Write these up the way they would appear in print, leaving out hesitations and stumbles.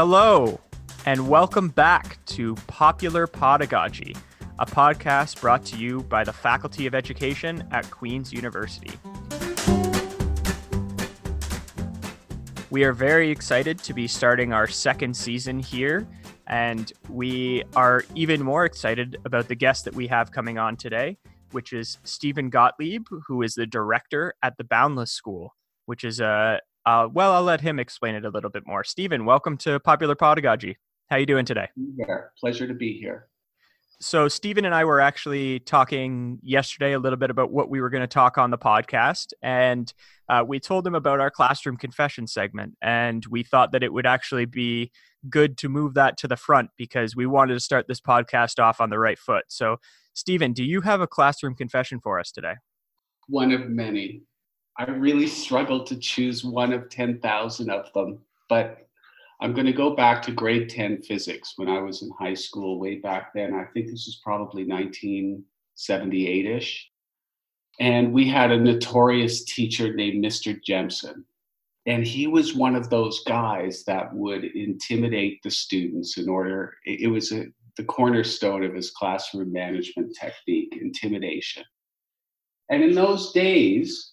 Hello, and welcome back to Popular Podagogy, a podcast brought to you by the Faculty of Education at Queen's University. We are very excited to be starting our second season here, and we are even more excited about the guest that we have coming on today, which is Steven Gottlieb, who is the director at the Boundless School, which is well, I'll let him explain it a little bit more. Steven, welcome to Popular Podagogy. How are you doing today? Yeah, pleasure to be here. So Steven and I were actually talking yesterday a little bit about what we were going to talk on the podcast, and we told him about our Classroom Confession segment, and we thought that it would actually be good to move that to the front because we wanted to start this podcast off on the right foot. So Steven, do you have a classroom confession for us today? One of many. I really struggled to choose one of 10,000 of them, but I'm going to go back to grade 10 physics when I was in high school way back then. I think this is probably 1978-ish. And we had a notorious teacher named Mr. Jempson. And he was one of those guys that would intimidate the students in order. It was the cornerstone of his classroom management technique, intimidation. And in those days,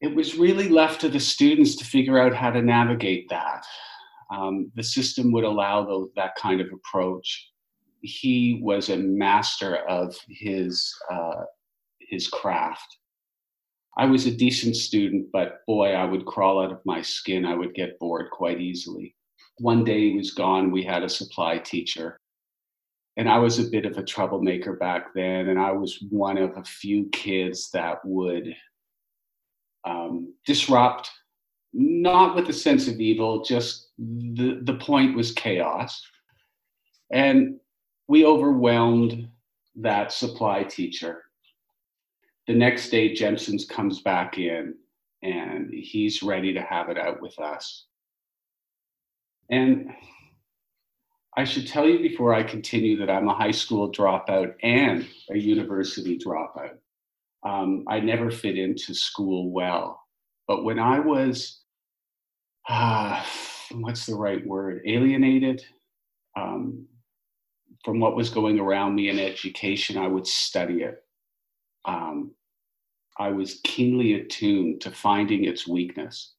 it was really left to the students to figure out how to navigate that. The system would allow that kind of approach. He was a master of his craft. I was a decent student, but boy, I would crawl out of my skin. I would get bored quite easily. One day he was gone. We had a supply teacher. And I was a bit of a troublemaker back then. And I was one of a few kids that would disrupt, not with a sense of evil, just the point was chaos. And we overwhelmed that supply teacher. The next day, Jempson's comes back in and he's ready to have it out with us. And I should tell you before I continue that I'm a high school dropout and a university dropout. I never fit into school well. But when I was, what's the right word, alienated from what was going around me in education, I would study it. I was keenly attuned to finding its weakness.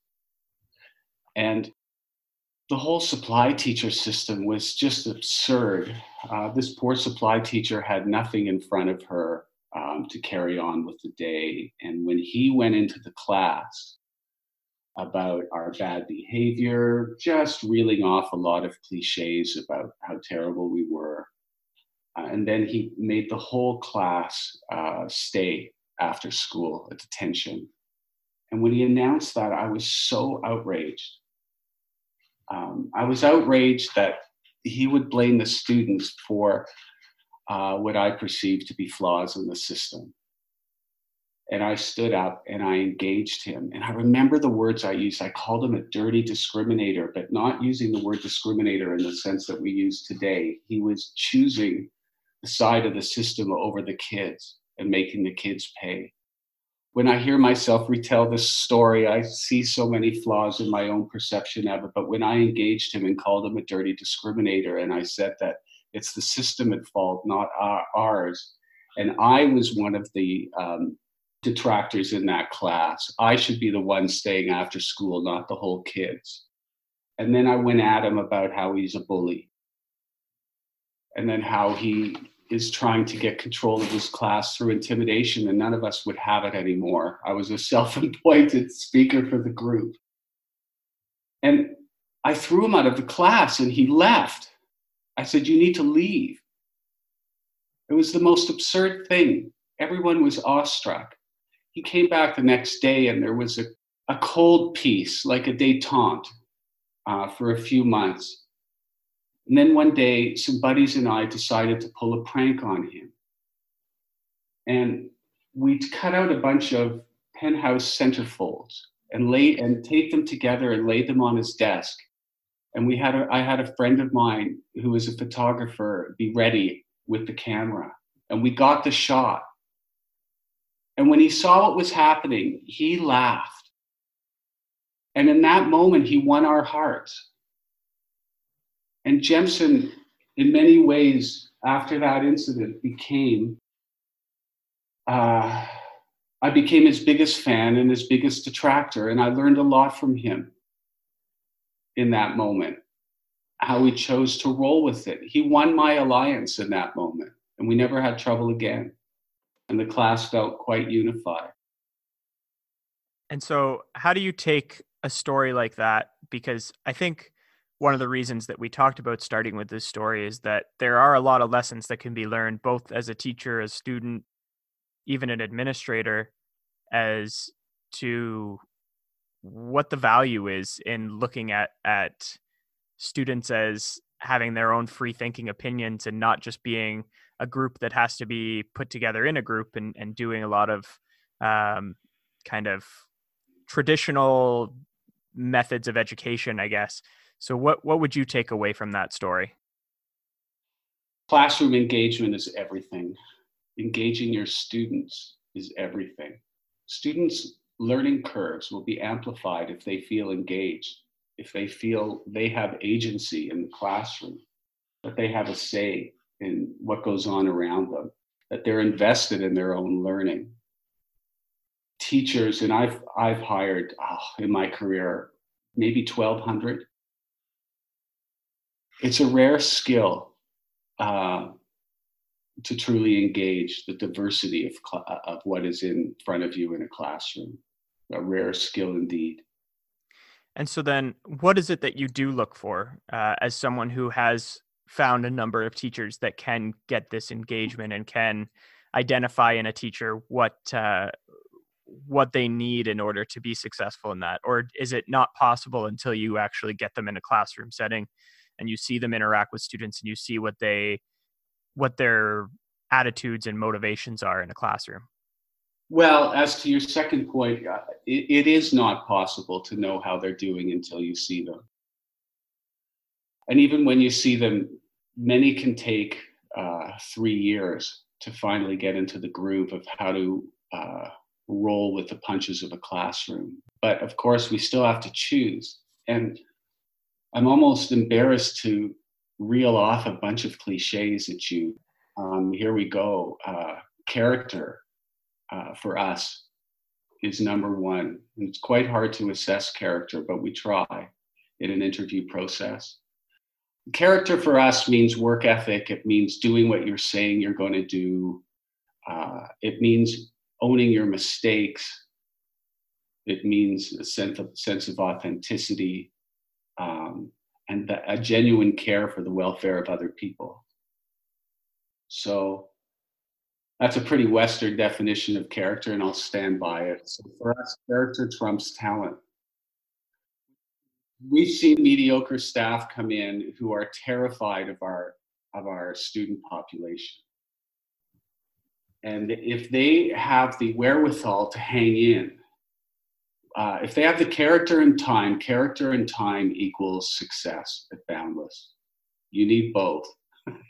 And the whole supply teacher system was just absurd. This poor supply teacher had nothing in front of her to carry on with the day. And when he went into the class about our bad behavior, just reeling off a lot of cliches about how terrible we were. And then he made the whole class stay after school at detention. And when he announced that, I was so outraged. I was outraged that he would blame the students for what I perceived to be flaws in the system. And I stood up and I engaged him. And I remember the words I used. I called him a dirty discriminator, but not using the word discriminator in the sense that we use today. He was choosing the side of the system over the kids and making the kids pay. When I hear myself retell this story, I see so many flaws in my own perception of it. But when I engaged him and called him a dirty discriminator, and I said that it's the system at fault, not ours. And I was one of the detractors in that class. I should be the one staying after school, not the whole kids. And then I went at him about how he's a bully. And then how he is trying to get control of his class through intimidation, and none of us would have it anymore. I was a self-appointed speaker for the group. And I threw him out of the class and he left. I said, you need to leave. It was the most absurd thing. Everyone was awestruck. He came back the next day and there was a cold peace, like a détente for a few months. And then one day, some buddies and I decided to pull a prank on him. And we cut out a bunch of Penthouse centerfolds and taped them together and laid them on his desk. And I had a friend of mine who was a photographer be ready with the camera. And we got the shot. And when he saw what was happening, he laughed. And in that moment, he won our hearts. And Jempson, in many ways, after that incident, I became his biggest fan and his biggest detractor, and I learned a lot from him in that moment, how he chose to roll with it. He won my alliance in that moment, and we never had trouble again. And the class felt quite unified. And so how do you take a story like that? Because I think one of the reasons that we talked about starting with this story is that there are a lot of lessons that can be learned, both as a teacher, a student, even an administrator, as to what the value is in looking at students as having their own free thinking opinions and not just being a group that has to be put together in a group and doing a lot of kind of traditional methods of education, I guess. So what would you take away from that story? Classroom engagement is everything. Engaging your students is everything. Students' learning curves will be amplified if they feel engaged, if they feel they have agency in the classroom, that they have a say in what goes on around them, that they're invested in their own learning. Teachers, and I've hired in my career maybe 1,200. It's a rare skill to truly engage the diversity of what is in front of you in a classroom. A rare skill indeed. And so then what is it that you do look for as someone who has found a number of teachers that can get this engagement and can identify in a teacher what they need in order to be successful in that? Or is it not possible until you actually get them in a classroom setting and you see them interact with students and you see what their attitudes and motivations are in a classroom? Well, as to your second point, it is not possible to know how they're doing until you see them. And even when you see them, many can take 3 years to finally get into the groove of how to roll with the punches of a classroom. But of course, we still have to choose. And I'm almost embarrassed to reel off a bunch of cliches at you. Here we go. Character for us is number one. And it's quite hard to assess character, but we try in an interview process. Character for us means work ethic. It means doing what you're saying you're going to do. It means owning your mistakes. It means a sense of authenticity. And a genuine care for the welfare of other people. So that's a pretty Western definition of character, and I'll stand by it. So for us, character trumps talent. We've seen mediocre staff come in who are terrified of our student population. And if they have the wherewithal to hang in, if they have the character and time equals success at Boundless. You need both.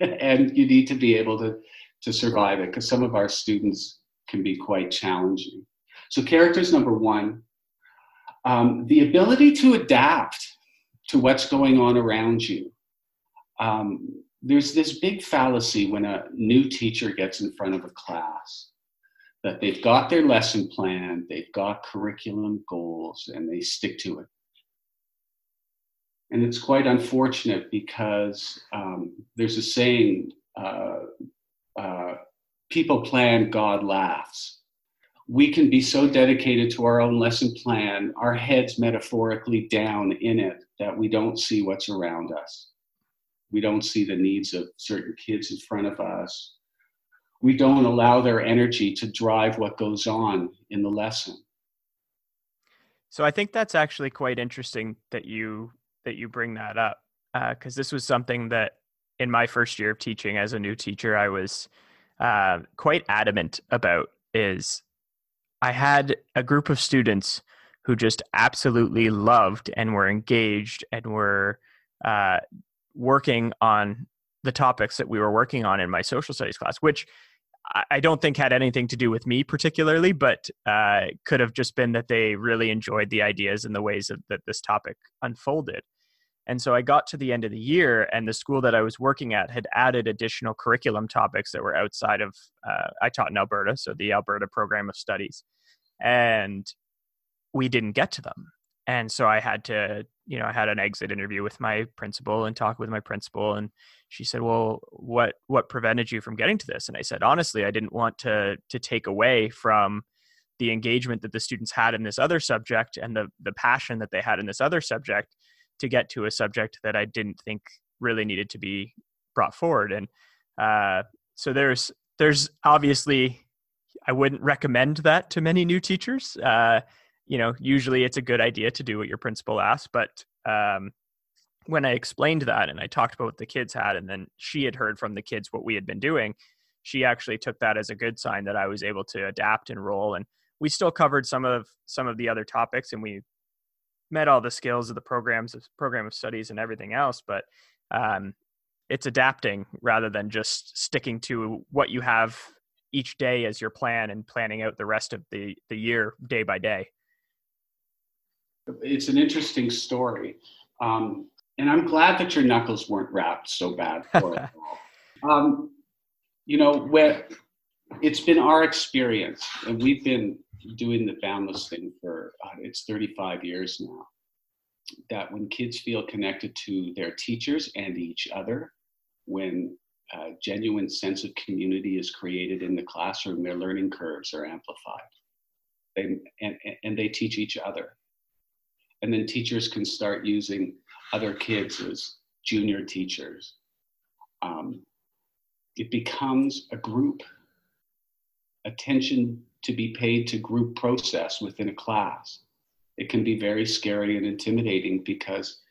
And you need to be able to survive it, because some of our students can be quite challenging. So character is number one. The ability to adapt to what's going on around you. There's this big fallacy when a new teacher gets in front of a class, that they've got their lesson plan, they've got curriculum goals, and they stick to it. And it's quite unfortunate because there's a saying, people plan, God laughs. We can be so dedicated to our own lesson plan, our heads metaphorically down in it, that we don't see what's around us. We don't see the needs of certain kids in front of us. We don't allow their energy to drive what goes on in the lesson. So I think that's actually quite interesting that you bring that up, because this was something that in my first year of teaching as a new teacher, I was quite adamant about. Is I had a group of students who just absolutely loved and were engaged and were working on the topics that we were working on in my social studies class, which I don't think had anything to do with me particularly, but could have just been that they really enjoyed the ideas and the ways that this topic unfolded. And so I got to the end of the year, and the school that I was working at had added additional curriculum topics that were outside of, I taught in Alberta, so the Alberta Program of Studies, and we didn't get to them. And so I had to, you know, I had an exit interview with my principal and talk with my principal. And she said, well, what prevented you from getting to this? And I said, honestly, I didn't want to take away from the engagement that the students had in this other subject and the passion that they had in this other subject to get to a subject that I didn't think really needed to be brought forward. And so there's obviously, I wouldn't recommend that to many new teachers. You know, usually it's a good idea to do what your principal asks. But when I explained that and I talked about what the kids had, and then she had heard from the kids what we had been doing, she actually took that as a good sign that I was able to adapt and roll. And we still covered some of the other topics, and we met all the skills of the program of studies and everything else, but it's adapting rather than just sticking to what you have each day as your plan and planning out the rest of the year day by day. It's an interesting story. And I'm glad that your knuckles weren't wrapped so bad for it. You know, it's been our experience, and we've been doing the Boundless thing for, it's 35 years now, that when kids feel connected to their teachers and each other, when a genuine sense of community is created in the classroom, their learning curves are amplified. And they teach each other. And then teachers can start using other kids as junior teachers. It becomes a group. Attention to be paid to group process within a class. It can be very scary and intimidating because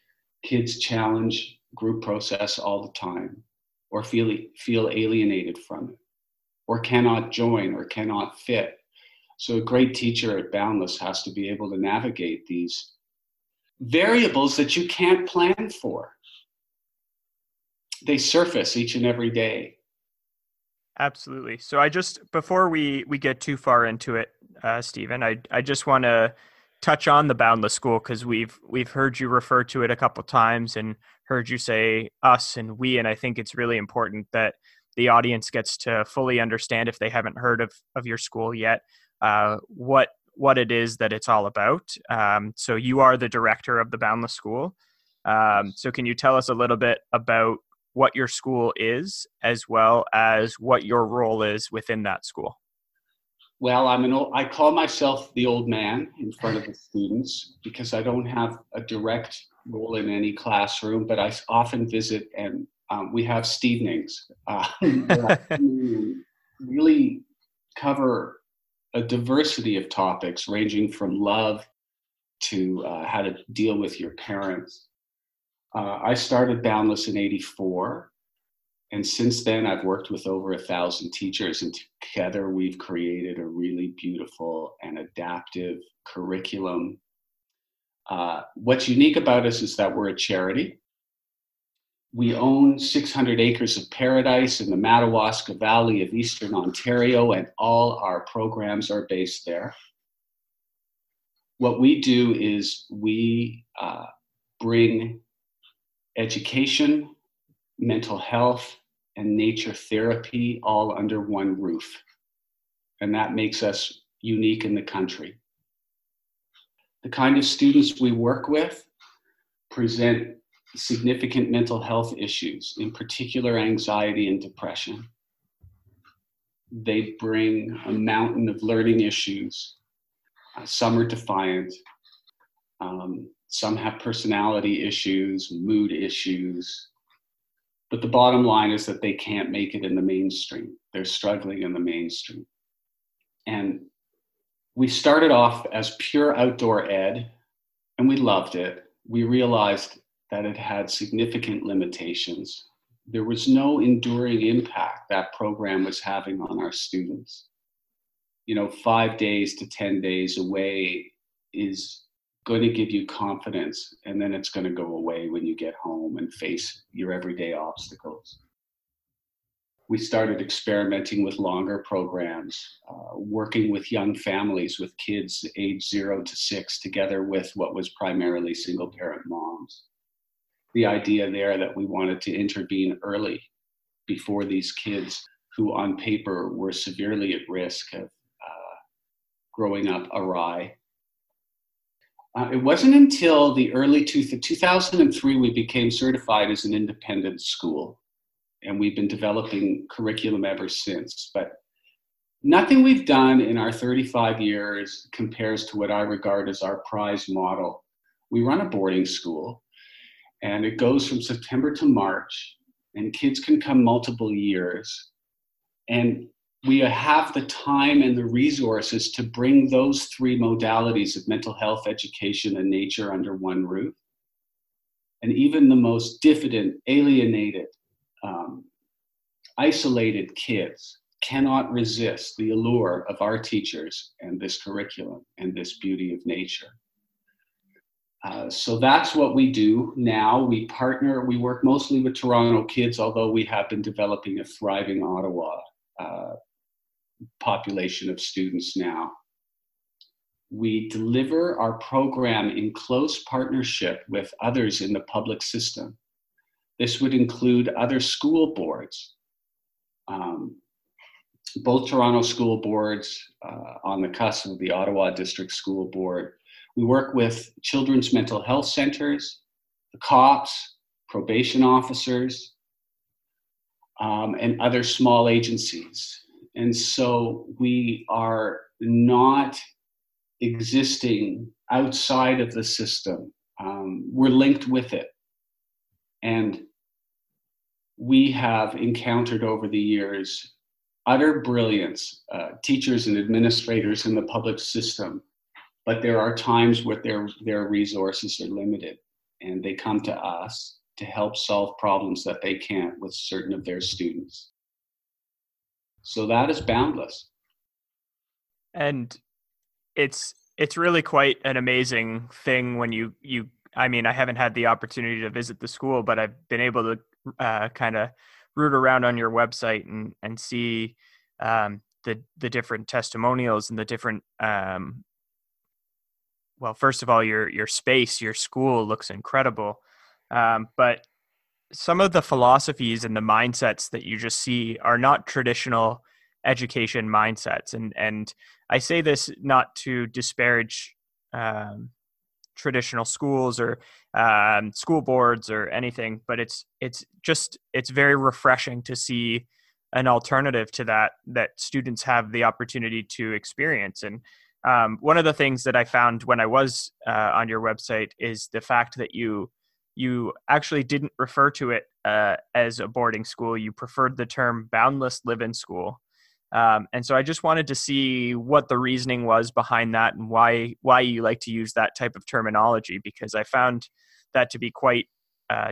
kids challenge group process all the time, or feel alienated from it, or cannot join, or cannot fit. So a great teacher at Boundless has to be able to navigate these variables that you can't plan for. They surface each and every day. Absolutely. So I just, before we get too far into it, Steven, I just want to touch on the Boundless School, because we've heard you refer to it a couple times and heard you say us and we, and I think it's really important that the audience gets to fully understand, if they haven't heard of your school yet, what it is that it's all about. So you are the director of the Boundless School. So can you tell us a little bit about what your school is, as well as what your role is within that school? Well, I call myself the old man in front of the students, because I don't have a direct role in any classroom, but I often visit, and we have Stevenings. We really cover a diversity of topics, ranging from love to how to deal with your parents. I started Boundless in '84, and since then I've worked with over 1,000 teachers, and together we've created a really beautiful and adaptive curriculum. What's unique about us is that we're a charity. We own 600 acres of paradise in the Madawaska Valley of Eastern Ontario, and all our programs are based there. What we do is we bring education, mental health, and nature therapy all under one roof. And that makes us unique in the country. The kind of students we work with present significant mental health issues, in particular anxiety and depression. They bring a mountain of learning issues. Some are defiant. Some have personality issues, mood issues, but the bottom line is that they can't make it in the mainstream. They're struggling in the mainstream. And we started off as pure outdoor ed, and we loved it. We realized that it had significant limitations. There was no enduring impact that program was having on our students. You know, 5 days to 10 days away is going to give you confidence, and then it's going to go away when you get home and face your everyday obstacles. We started experimenting with longer programs, working with young families with kids age 0 to 6, together with what was primarily single parent moms. the idea there that we wanted to intervene early before these kids who on paper were severely at risk of growing up awry. It wasn't until the early 2003 we became certified as an independent school, and we've been developing curriculum ever since. But nothing we've done in our 35 years compares to what I regard as our prize model. We run a boarding school, and it goes from September to March, and kids can come multiple years, and we have the time and the resources to bring those three modalities of mental health, education, and nature under one roof. And even the most diffident, alienated, isolated kids cannot resist the allure of our teachers and this curriculum and this beauty of nature. So that's what we do now. We partner, we work mostly with Toronto kids, although we have been developing a thriving Ottawa population of students now. We deliver our program in close partnership with others in the public system. This would include other school boards. Both Toronto school boards on the cusp of the Ottawa District School Board. We work with children's mental health centers, the cops, probation officers, and other small agencies. And so we are not existing outside of the system. We're linked with it. And we have encountered over the years utter brilliance, teachers and administrators in the public system. But there are times where their resources are limited, and they come to us to help solve problems that they can't with certain of their students. So that is Boundless. And it's really quite an amazing thing when you I mean, I haven't had the opportunity to visit the school, but I've been able to kind of root around on your website and see the different testimonials and the different well, first of all, your space, your school looks incredible. But some of the philosophies and the mindsets that you just see are not traditional education mindsets. And I say this not to disparage traditional schools or school boards or anything, but it's very refreshing to see an alternative to that students have the opportunity to experience. And one of the things that I found when I was on your website is the fact that you actually didn't refer to it as a boarding school. You preferred the term Boundless Live-In School. And so I just wanted to see what the reasoning was behind that and why you like to use that type of terminology, because I found that to be quite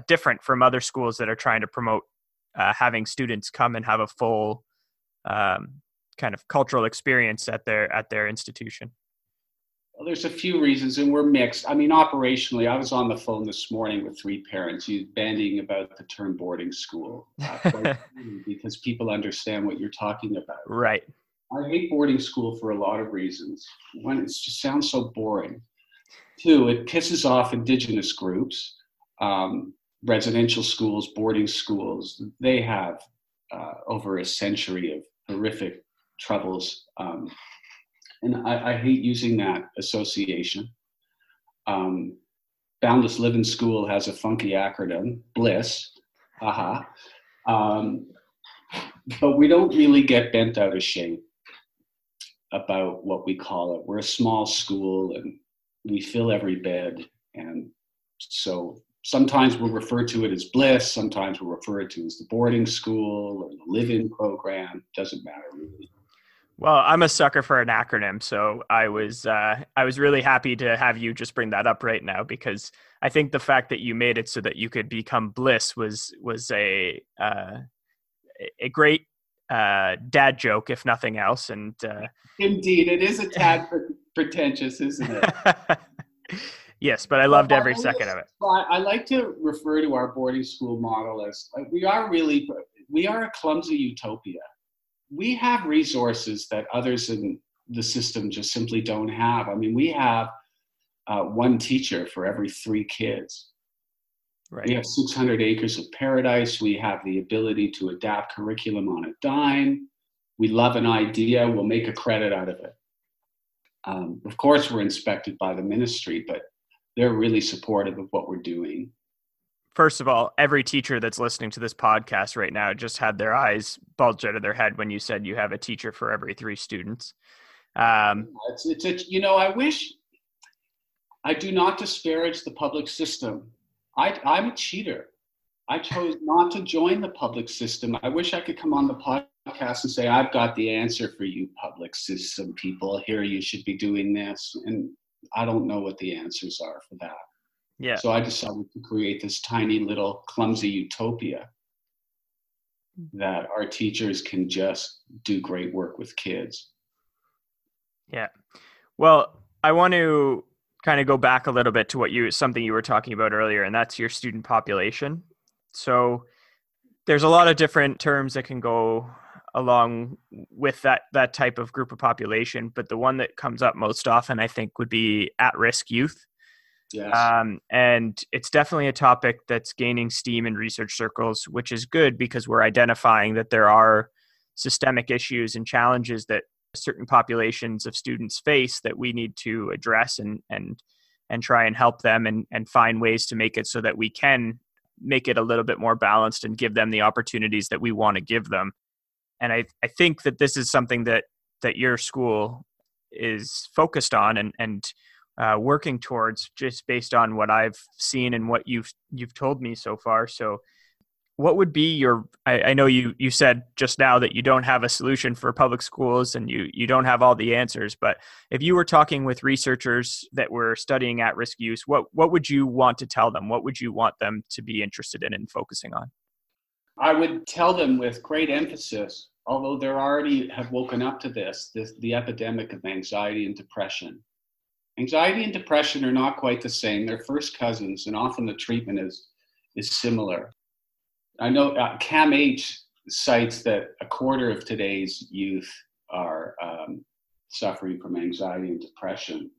different from other schools that are trying to promote having students come and have a full kind of cultural experience at their institution. Well, there's a few reasons, and we're mixed. I mean, operationally, I was on the phone this morning with three parents bandying about the term boarding school because people understand what you're talking about. Right. I hate boarding school for a lot of reasons. One, it just sounds so boring. Two, it pisses off Indigenous groups, residential schools, boarding schools. They have over a century of horrific troubles. And I hate using that association. Boundless Live-In School has a funky acronym, BLISS. But we don't really get bent out of shape about what we call it. We're a small school and we fill every bed. And so sometimes we'll refer to it as BLISS, sometimes we'll refer to it as the boarding school or the live-in program, doesn't matter really. Well, I'm a sucker for an acronym, so I was really happy to have you just bring that up right now, because I think the fact that you made it so that you could become Bliss was a great dad joke, if nothing else. And indeed, it is a tad pretentious, isn't it? Yes, but I loved every second of it. I like to refer to our boarding school model as we are a clumsy utopia. We have resources that others in the system just simply don't have. I mean, we have one teacher for every three kids. Right. We have 600 acres of paradise. We have the ability to adapt curriculum on a dime. We love an idea. We'll make a credit out of it. Of course, we're inspected by the ministry, but they're really supportive of what we're doing. First of all, every teacher that's listening to this podcast right now just had their eyes bulge out of their head when you said you have a teacher for every 3 students. I wish, I do not disparage the public system. I'm a cheater. I chose not to join the public system. I wish I could come on the podcast and say, I've got the answer for you public system people. Here, you should be doing this. And I don't know what the answers are for that. Yeah. So I decided to create this tiny little clumsy utopia that our teachers can just do great work with kids. Yeah. Well, I want to kind of go back a little bit to something you were talking about earlier, and that's your student population. So there's a lot of different terms that can go along with that type of group of population, but the one that comes up most often, I think, would be at-risk youth. Yes. And it's definitely a topic that's gaining steam in research circles, which is good because we're identifying that there are systemic issues and challenges that certain populations of students face that we need to address and try and help them and find ways to make it so that we can make it a little bit more balanced and give them the opportunities that we want to give them. And I think that this is something that your school is focused on and working towards, just based on what I've seen and what you've told me so far. So what would be your, I know you said just now that you don't have a solution for public schools and you don't have all the answers, but if you were talking with researchers that were studying at-risk youth, what would you want to tell them? What would you want them to be interested in and focusing on? I would tell them with great emphasis, although they already have woken up to this, the epidemic of anxiety and depression. Anxiety and depression are not quite the same. They're first cousins, and often the treatment is similar. I know CAMH cites that a quarter of today's youth are suffering from anxiety and depression.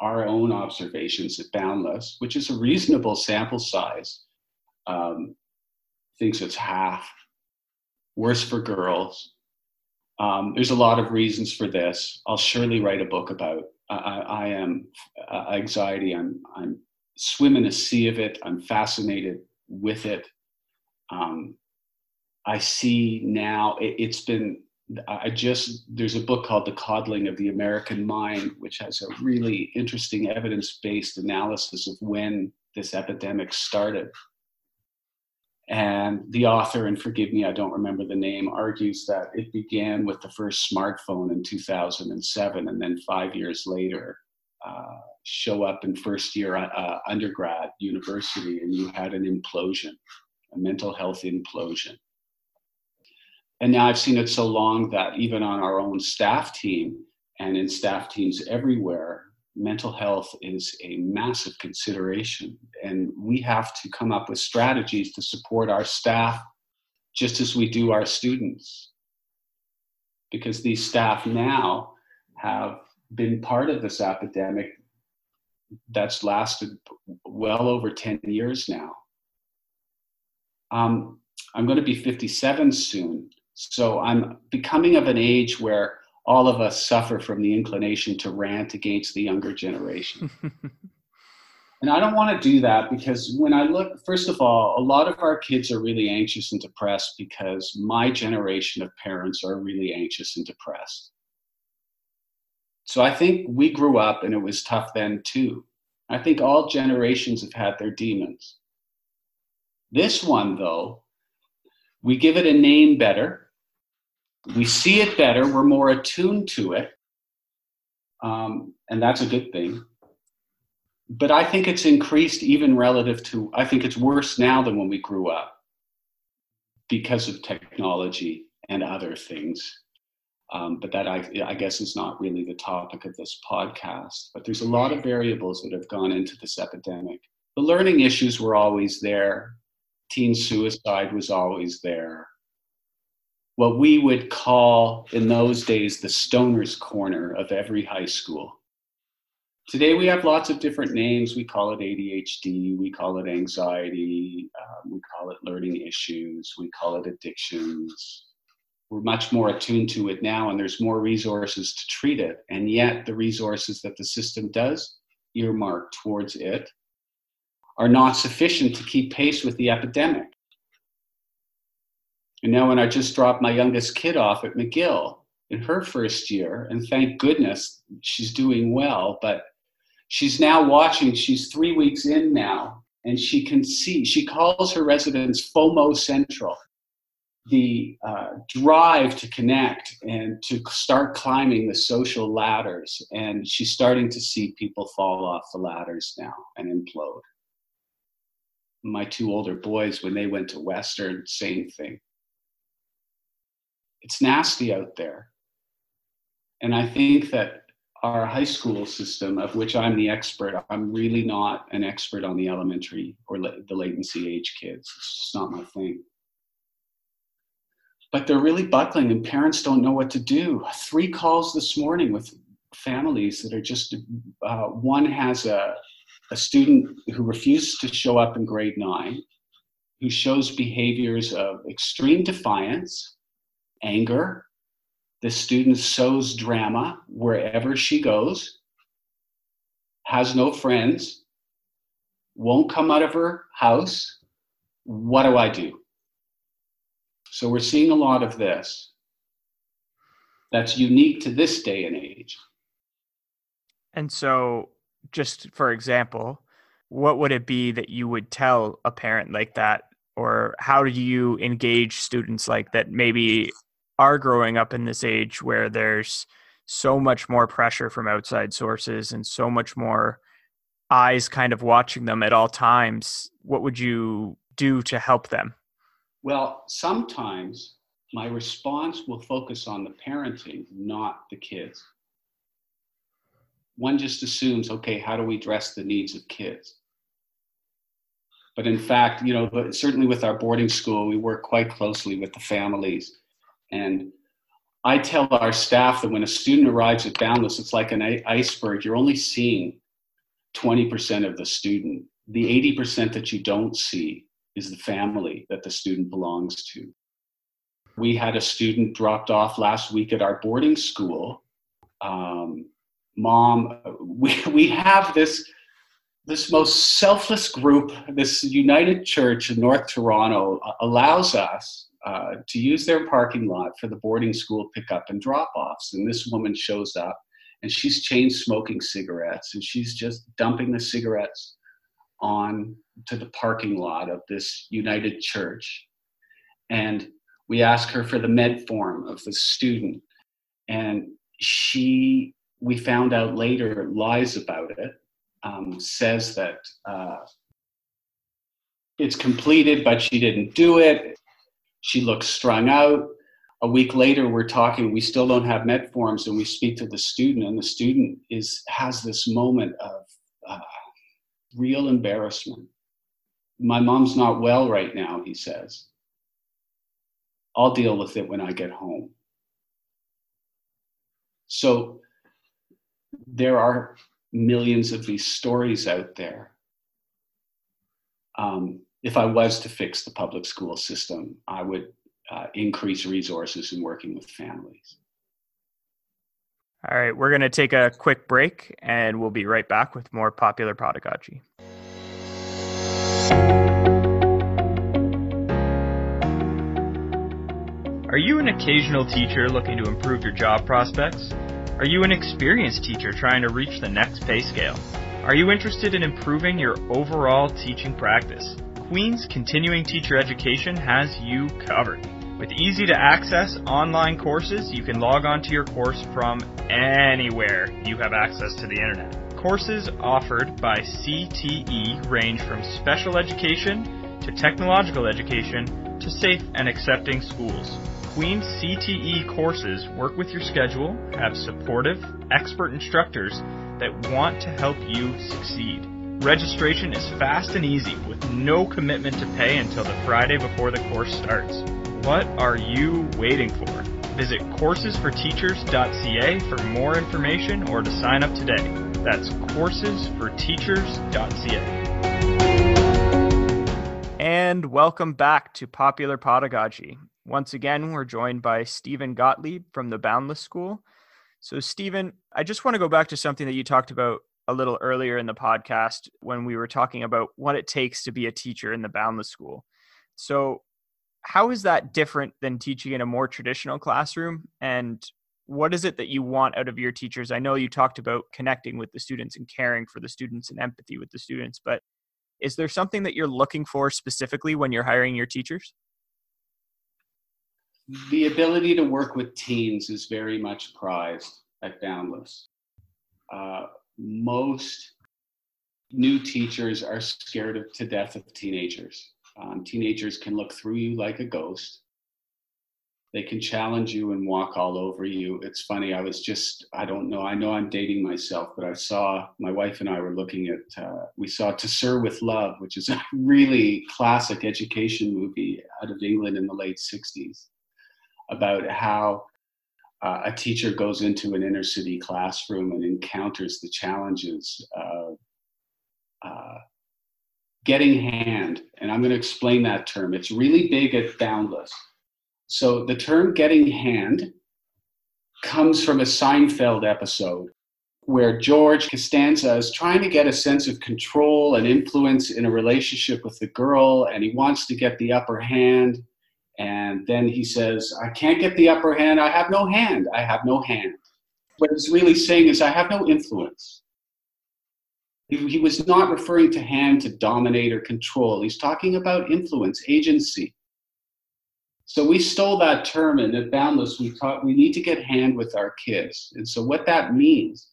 Our own observations at Boundless, which is a reasonable sample size, thinks it's half. Worse for girls. There's a lot of reasons for this. I'll surely write a book about anxiety. I'm swimming a sea of it. I'm fascinated with it. I see now there's a book called The Coddling of the American Mind, which has a really interesting evidence-based analysis of when this epidemic started. And the author, and forgive me, I don't remember the name, argues that it began with the first smartphone in 2007, and then 5 years later, show up in first year undergrad university, and you had an implosion. A mental health implosion. And now I've seen it so long that even on our own staff team and in staff teams everywhere, mental health is a massive consideration. And we have to come up with strategies to support our staff just as we do our students. Because these staff now have been part of this epidemic that's lasted well over 10 years now. I'm going to be 57 soon, so I'm becoming of an age where all of us suffer from the inclination to rant against the younger generation. And I don't want to do that because when I look, first of all, a lot of our kids are really anxious and depressed because my generation of parents are really anxious and depressed. So I think we grew up and it was tough then too. I think all generations have had their demons. This one, though, we give it a name better. We see it better. We're more attuned to it. And that's a good thing. But I think it's increased even relative to, I think it's worse now than when we grew up because of technology and other things. But that, I guess, is not really the topic of this podcast. But there's a lot of variables that have gone into this epidemic. The learning issues were always there. Teen suicide was always there. What we would call in those days the stoner's corner of every high school. Today we have lots of different names. We call it ADHD, we call it anxiety, we call it learning issues, we call it addictions. We're much more attuned to it now, and there's more resources to treat it. And yet the resources that the system does earmark towards it are not sufficient to keep pace with the epidemic. And now when I just dropped my youngest kid off at McGill in her first year, and thank goodness she's doing well, but she's now watching, she's 3 weeks in now, and she can see, she calls her residents FOMO Central. The drive to connect and to start climbing the social ladders. And she's starting to see people fall off the ladders now and implode. My two older boys, when they went to Western, same thing. It's nasty out there. And I think that our high school system, of which I'm the expert, I'm really not an expert on the elementary or the latency age kids. It's just not my thing. But they're really buckling and parents don't know what to do. 3 calls this morning with families that are just, one has a student who refused to show up in grade 9, who shows behaviors of extreme defiance, anger. The student sows drama wherever she goes, has no friends, won't come out of her house. What do I do? So we're seeing a lot of this that's unique to this day and age. And so just for example, what would it be that you would tell a parent like that? Or how do you engage students like that maybe are growing up in this age where there's so much more pressure from outside sources and so much more eyes kind of watching them at all times? What would you do to help them? Well, sometimes my response will focus on the parenting, not the kids. One just assumes, okay, how do we address the needs of kids? But in fact, you know, but certainly with our boarding school, we work quite closely with the families. And I tell our staff that when a student arrives at Boundless, it's like an iceberg. You're only seeing 20% of the student. The 80% that you don't see is the family that the student belongs to. We had a student dropped off last week at our boarding school. Mom, we have this most selfless group, this United Church in North Toronto allows us to use their parking lot for the boarding school pickup and drop-offs. And this woman shows up and she's chain smoking cigarettes and she's just dumping the cigarettes on to the parking lot of this United Church. And we ask her for the med form of the student. And she, we found out later, lies about it, says that it's completed, but she didn't do it. She looks strung out. A week later, we're talking, we still don't have med forms, and we speak to the student, and the student has this moment of real embarrassment. My mom's not well right now, he says. I'll deal with it when I get home. So there are millions of these stories out there. If I was to fix the public school system, I would increase resources in working with families. All right, we're going to take a quick break and we'll be right back with more Popular Pedagogy. Are you an occasional teacher looking to improve your job prospects? Are you an experienced teacher trying to reach the next pay scale? Are you interested in improving your overall teaching practice? Queen's Continuing Teacher Education has you covered. With easy-to-access online courses, you can log on to your course from anywhere you have access to the internet. Courses offered by CTE range from special education to technological education to safe and accepting schools. Queen's CTE courses work with your schedule, have supportive, expert instructors that want to help you succeed. Registration is fast and easy with no commitment to pay until the Friday before the course starts. What are you waiting for? Visit coursesforteachers.ca for more information or to sign up today. That's coursesforteachers.ca. And welcome back to Popular Pedagogy. Once again, we're joined by Steven Gottlieb from the Boundless School. So Steven, I just want to go back to something that you talked about a little earlier in the podcast when we were talking about what it takes to be a teacher in the Boundless School. So how is that different than teaching in a more traditional classroom? And what is it that you want out of your teachers? I know you talked about connecting with the students and caring for the students and empathy with the students, but is there something that you're looking for specifically when you're hiring your teachers? The ability to work with teens is very much prized at Boundless. Most new teachers are scared to death of teenagers. Teenagers can look through you like a ghost. They can challenge you and walk all over you. It's funny, I was just, I know I'm dating myself, but I saw, my wife and I were looking at, we saw To Sir With Love, which is a really classic education movie out of England in the late 60s, about how a teacher goes into an inner city classroom and encounters the challenges of getting hand. And I'm going to explain that term. It's really big at Boundless. So the term getting hand comes from a Seinfeld episode where George Costanza is trying to get a sense of control and influence in a relationship with the girl, and he wants to get the upper hand. And then he says, I can't get the upper hand. I have no hand. I have no hand. What he's really saying is I have no influence. He was not referring to hand to dominate or control. He's talking about influence, agency. So we stole that term, and at Boundless, we taught we need to get hand with our kids. And so what that means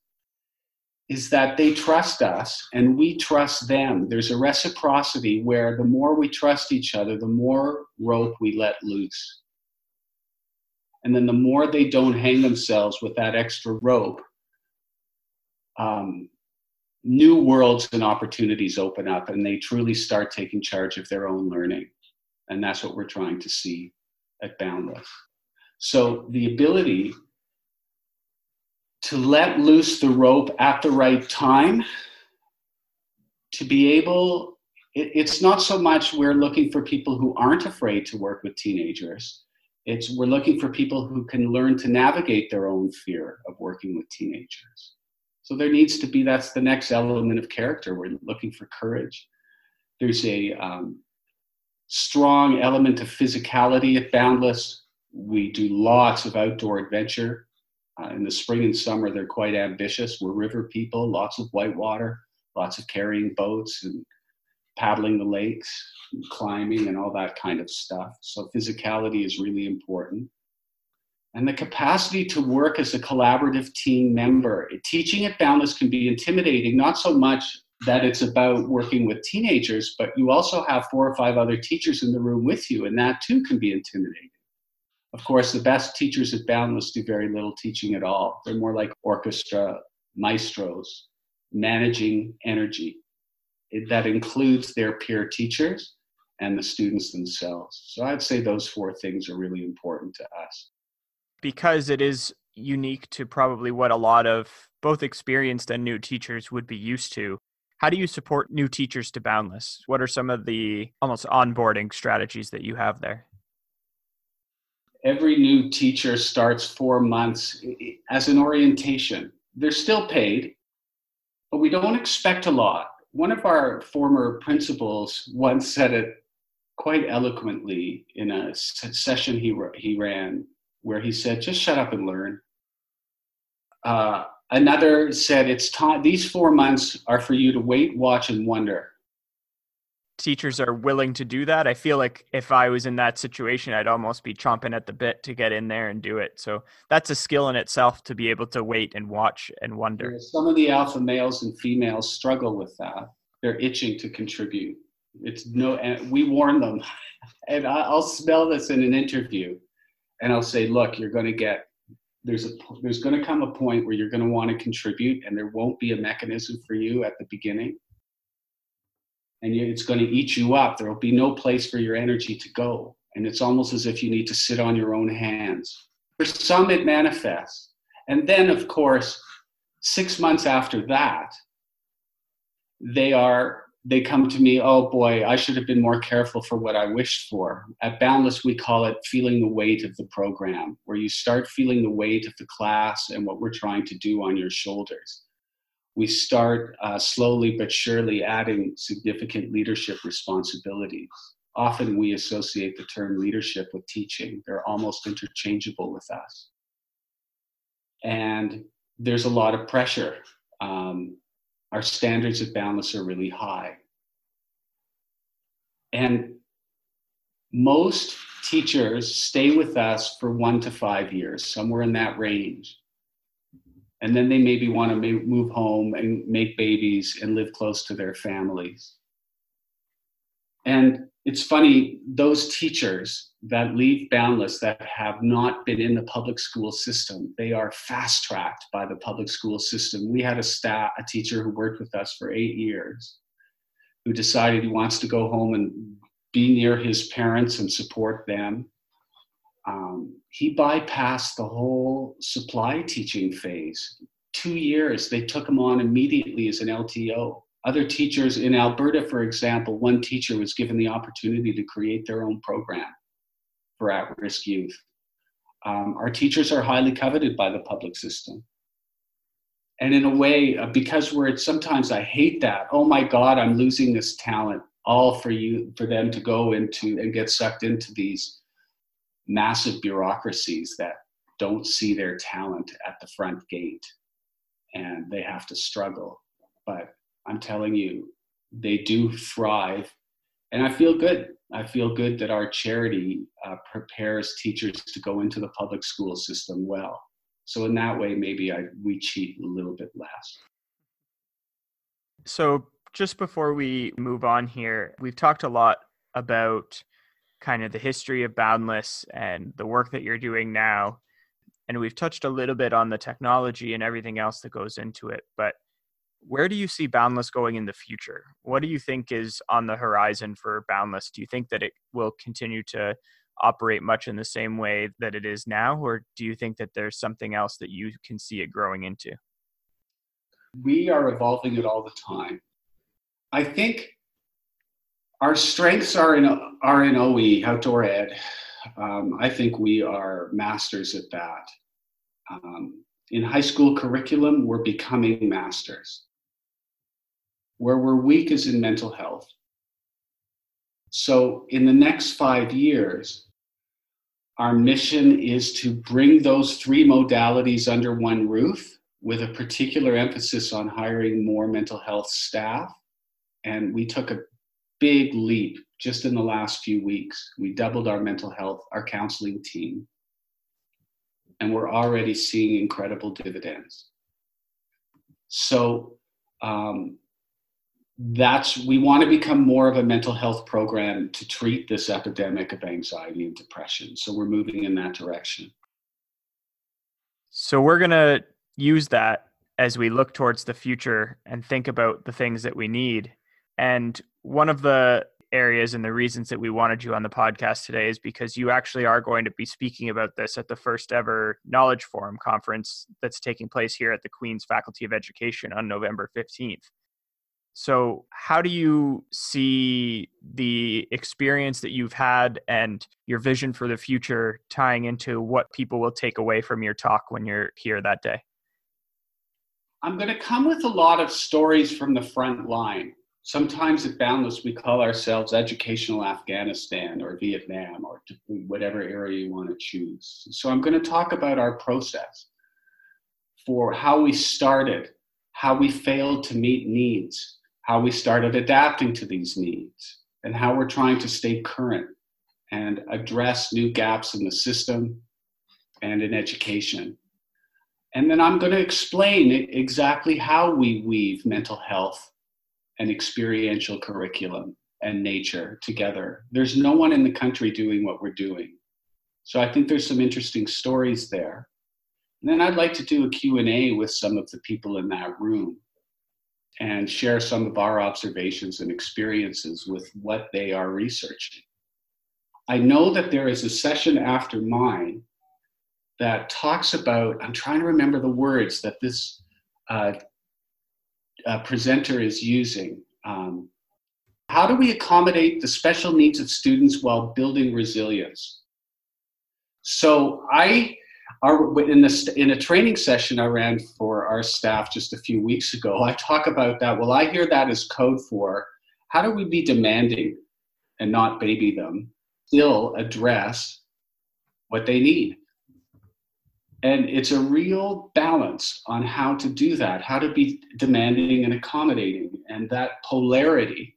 is that they trust us and we trust them. There's a reciprocity where the more we trust each other, the more rope we let loose. And then the more they don't hang themselves with that extra rope, new worlds and opportunities open up and they truly start taking charge of their own learning. And that's what we're trying to see at Boundless. So the ability to let loose the rope at the right time, to be able, it's not so much we're looking for people who aren't afraid to work with teenagers, it's we're looking for people who can learn to navigate their own fear of working with teenagers. So there needs to be, that's the next element of character. We're looking for courage. There's a strong element of physicality at Boundless. We do lots of outdoor adventure. In the spring and summer, they're quite ambitious. We're river people, lots of whitewater, lots of carrying boats and paddling the lakes, and climbing and all that kind of stuff. So physicality is really important. And the capacity to work as a collaborative team member. Teaching at Boundless can be intimidating, not so much that it's about working with teenagers, but you also have 4 or 5 other teachers in the room with you, and that too can be intimidating. Of course, the best teachers at Boundless do very little teaching at all. They're more like orchestra maestros, managing energy. That includes their peer teachers and the students themselves. So I'd say those 4 things are really important to us. Because it is unique to probably what a lot of both experienced and new teachers would be used to. How do you support new teachers to Boundless? What are some of the almost onboarding strategies that you have there? Every new teacher starts 4 months as an orientation. They're still paid, but we don't expect a lot. One of our former principals once said it quite eloquently in a session he ran, where he said, just shut up and learn. Another said, it's time, these 4 months are for you to wait, watch, and wonder. Teachers are willing to do that. I feel like if I was in that situation, I'd almost be chomping at the bit to get in there and do it. So that's a skill in itself to be able to wait and watch and wonder. Yeah, some of the alpha males and females struggle with that. They're itching to contribute. And we warn them. And I'll smell this in an interview. And I'll say, look, you're going to get, there's going to come a point where you're going to want to contribute and there won't be a mechanism for you at the beginning. And it's going to eat you up. There will be no place for your energy to go. And it's almost as if you need to sit on your own hands. For some, it manifests. And then, of course, 6 months after that, they come to me, oh boy, I should have been more careful for what I wished for. At Boundless, we call it feeling the weight of the program, where you start feeling the weight of the class and what we're trying to do on your shoulders. We start slowly but surely adding significant leadership responsibilities. Often we associate the term leadership with teaching. They're almost interchangeable with us. And there's a lot of pressure. Our standards at Boundless are really high. And most teachers stay with us for 1 to 5 years, somewhere in that range. And then they maybe want to move home and make babies and live close to their families. And it's funny, those teachers that leave Boundless that have not been in the public school system, they are fast-tracked by the public school system. We had a teacher who worked with us for 8 years, who decided he wants to go home and be near his parents and support them. He bypassed the whole supply teaching phase. 2 years, they took him on immediately as an LTO. Other teachers in Alberta, for example, one teacher was given the opportunity to create their own program for at-risk youth. Our teachers are highly coveted by the public system. And in a way, because we're, sometimes I hate that, oh my God, I'm losing this talent, all for them to go into and get sucked into these massive bureaucracies that don't see their talent at the front gate and they have to struggle. But I'm telling you, they do thrive. And I feel good. I feel good that our charity prepares teachers to go into the public school system well. So in that way, maybe we cheat a little bit less. So just before we move on here, we've talked a lot about kind of the history of Boundless and the work that you're doing now. And we've touched a little bit on the technology and everything else that goes into it. But where do you see Boundless going in the future? What do you think is on the horizon for Boundless? Do you think that it will continue to operate much in the same way that it is now? Or do you think that there's something else that you can see it growing into? We are evolving it all the time. I think our strengths are in OE, outdoor ed. I think we are masters at that. In high school curriculum, we're becoming masters. Where we're weak is in mental health. So in the next 5 years, our mission is to bring those three modalities under one roof with a particular emphasis on hiring more mental health staff. And we took a big leap just in the last few weeks. We doubled our mental health, our counseling team. And we're already seeing incredible dividends. So we want to become more of a mental health program to treat this epidemic of anxiety and depression. So we're moving in that direction. So we're going to use that as we look towards the future and think about the things that we need. And one of the areas and the reasons that we wanted you on the podcast today is because you actually are going to be speaking about this at the first ever Knowledge Forum Conference that's taking place here at the Queen's Faculty of Education on November 15th. So how do you see the experience that you've had and your vision for the future tying into what people will take away from your talk when you're here that day? I'm going to come with a lot of stories from the front line. Sometimes at Boundless, we call ourselves educational Afghanistan or Vietnam or whatever area you want to choose. So I'm going to talk about our process for how we started, how we failed to meet needs, how we started adapting to these needs, and how we're trying to stay current and address new gaps in the system and in education. And then I'm going to explain exactly how we weave mental health and experiential curriculum and nature together. There's no one in the country doing what we're doing. So I think there's some interesting stories there. And then I'd like to do a Q&A with some of the people in that room and share some of our observations and experiences with what they are researching. I know that there is a session after mine that talks about, I'm trying to remember the words that this presenter is using. How do we accommodate the special needs of students while building resilience? So in a training session I ran for our staff just a few weeks ago, I talk about that. Well, I hear that as code for how do we be demanding and not baby them, still address what they need. And it's a real balance on how to do that, how to be demanding and accommodating. And that polarity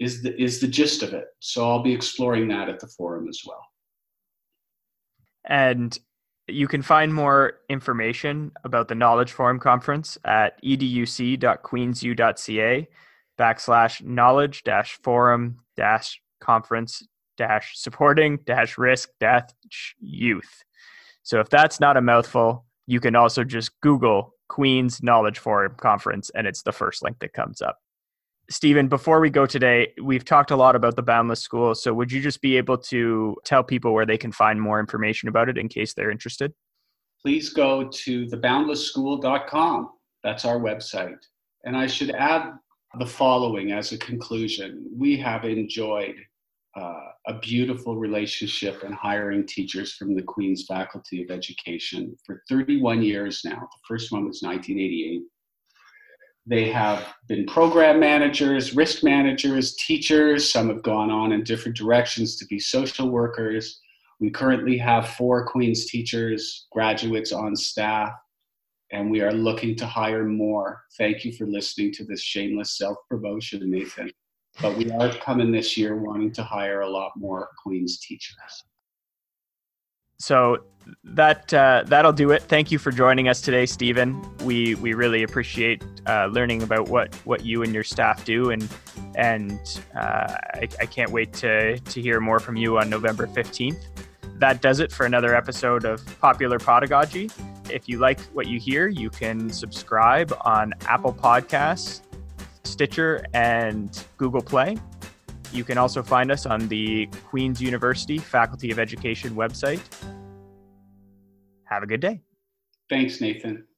is the gist of it. So I'll be exploring that at the forum as well. And you can find more information about the Knowledge Forum Conference at educ.queensu.ca/knowledge-forum-conference-supporting-risk-youth. So if that's not a mouthful, you can also just Google Queen's Knowledge Forum Conference, and it's the first link that comes up. Steven, before we go today, we've talked a lot about the Boundless School. So would you just be able to tell people where they can find more information about it in case they're interested? Please go to theboundlessschool.com. That's our website. And I should add the following as a conclusion. We have enjoyed a beautiful relationship in hiring teachers from the Queen's Faculty of Education for 31 years now. The first one was 1988. They have been program managers, risk managers, teachers. Some have gone on in different directions to be social workers. We currently have 4 Queen's teachers, graduates on staff, and we are looking to hire more. Thank you for listening to this shameless self-promotion, Nathan. But we are coming this year wanting to hire a lot more Queen's teachers. So that'll do it. Thank you for joining us today, Steven. We really appreciate learning about what you and your staff do, and I can't wait to hear more from you on November 15th. That does it for another episode of Popular Pedagogy. If you like what you hear, you can subscribe on Apple Podcasts, Stitcher, and Google Play. You can also find us on the Queen's University Faculty of Education website. Have a good day. Thanks, Nathan.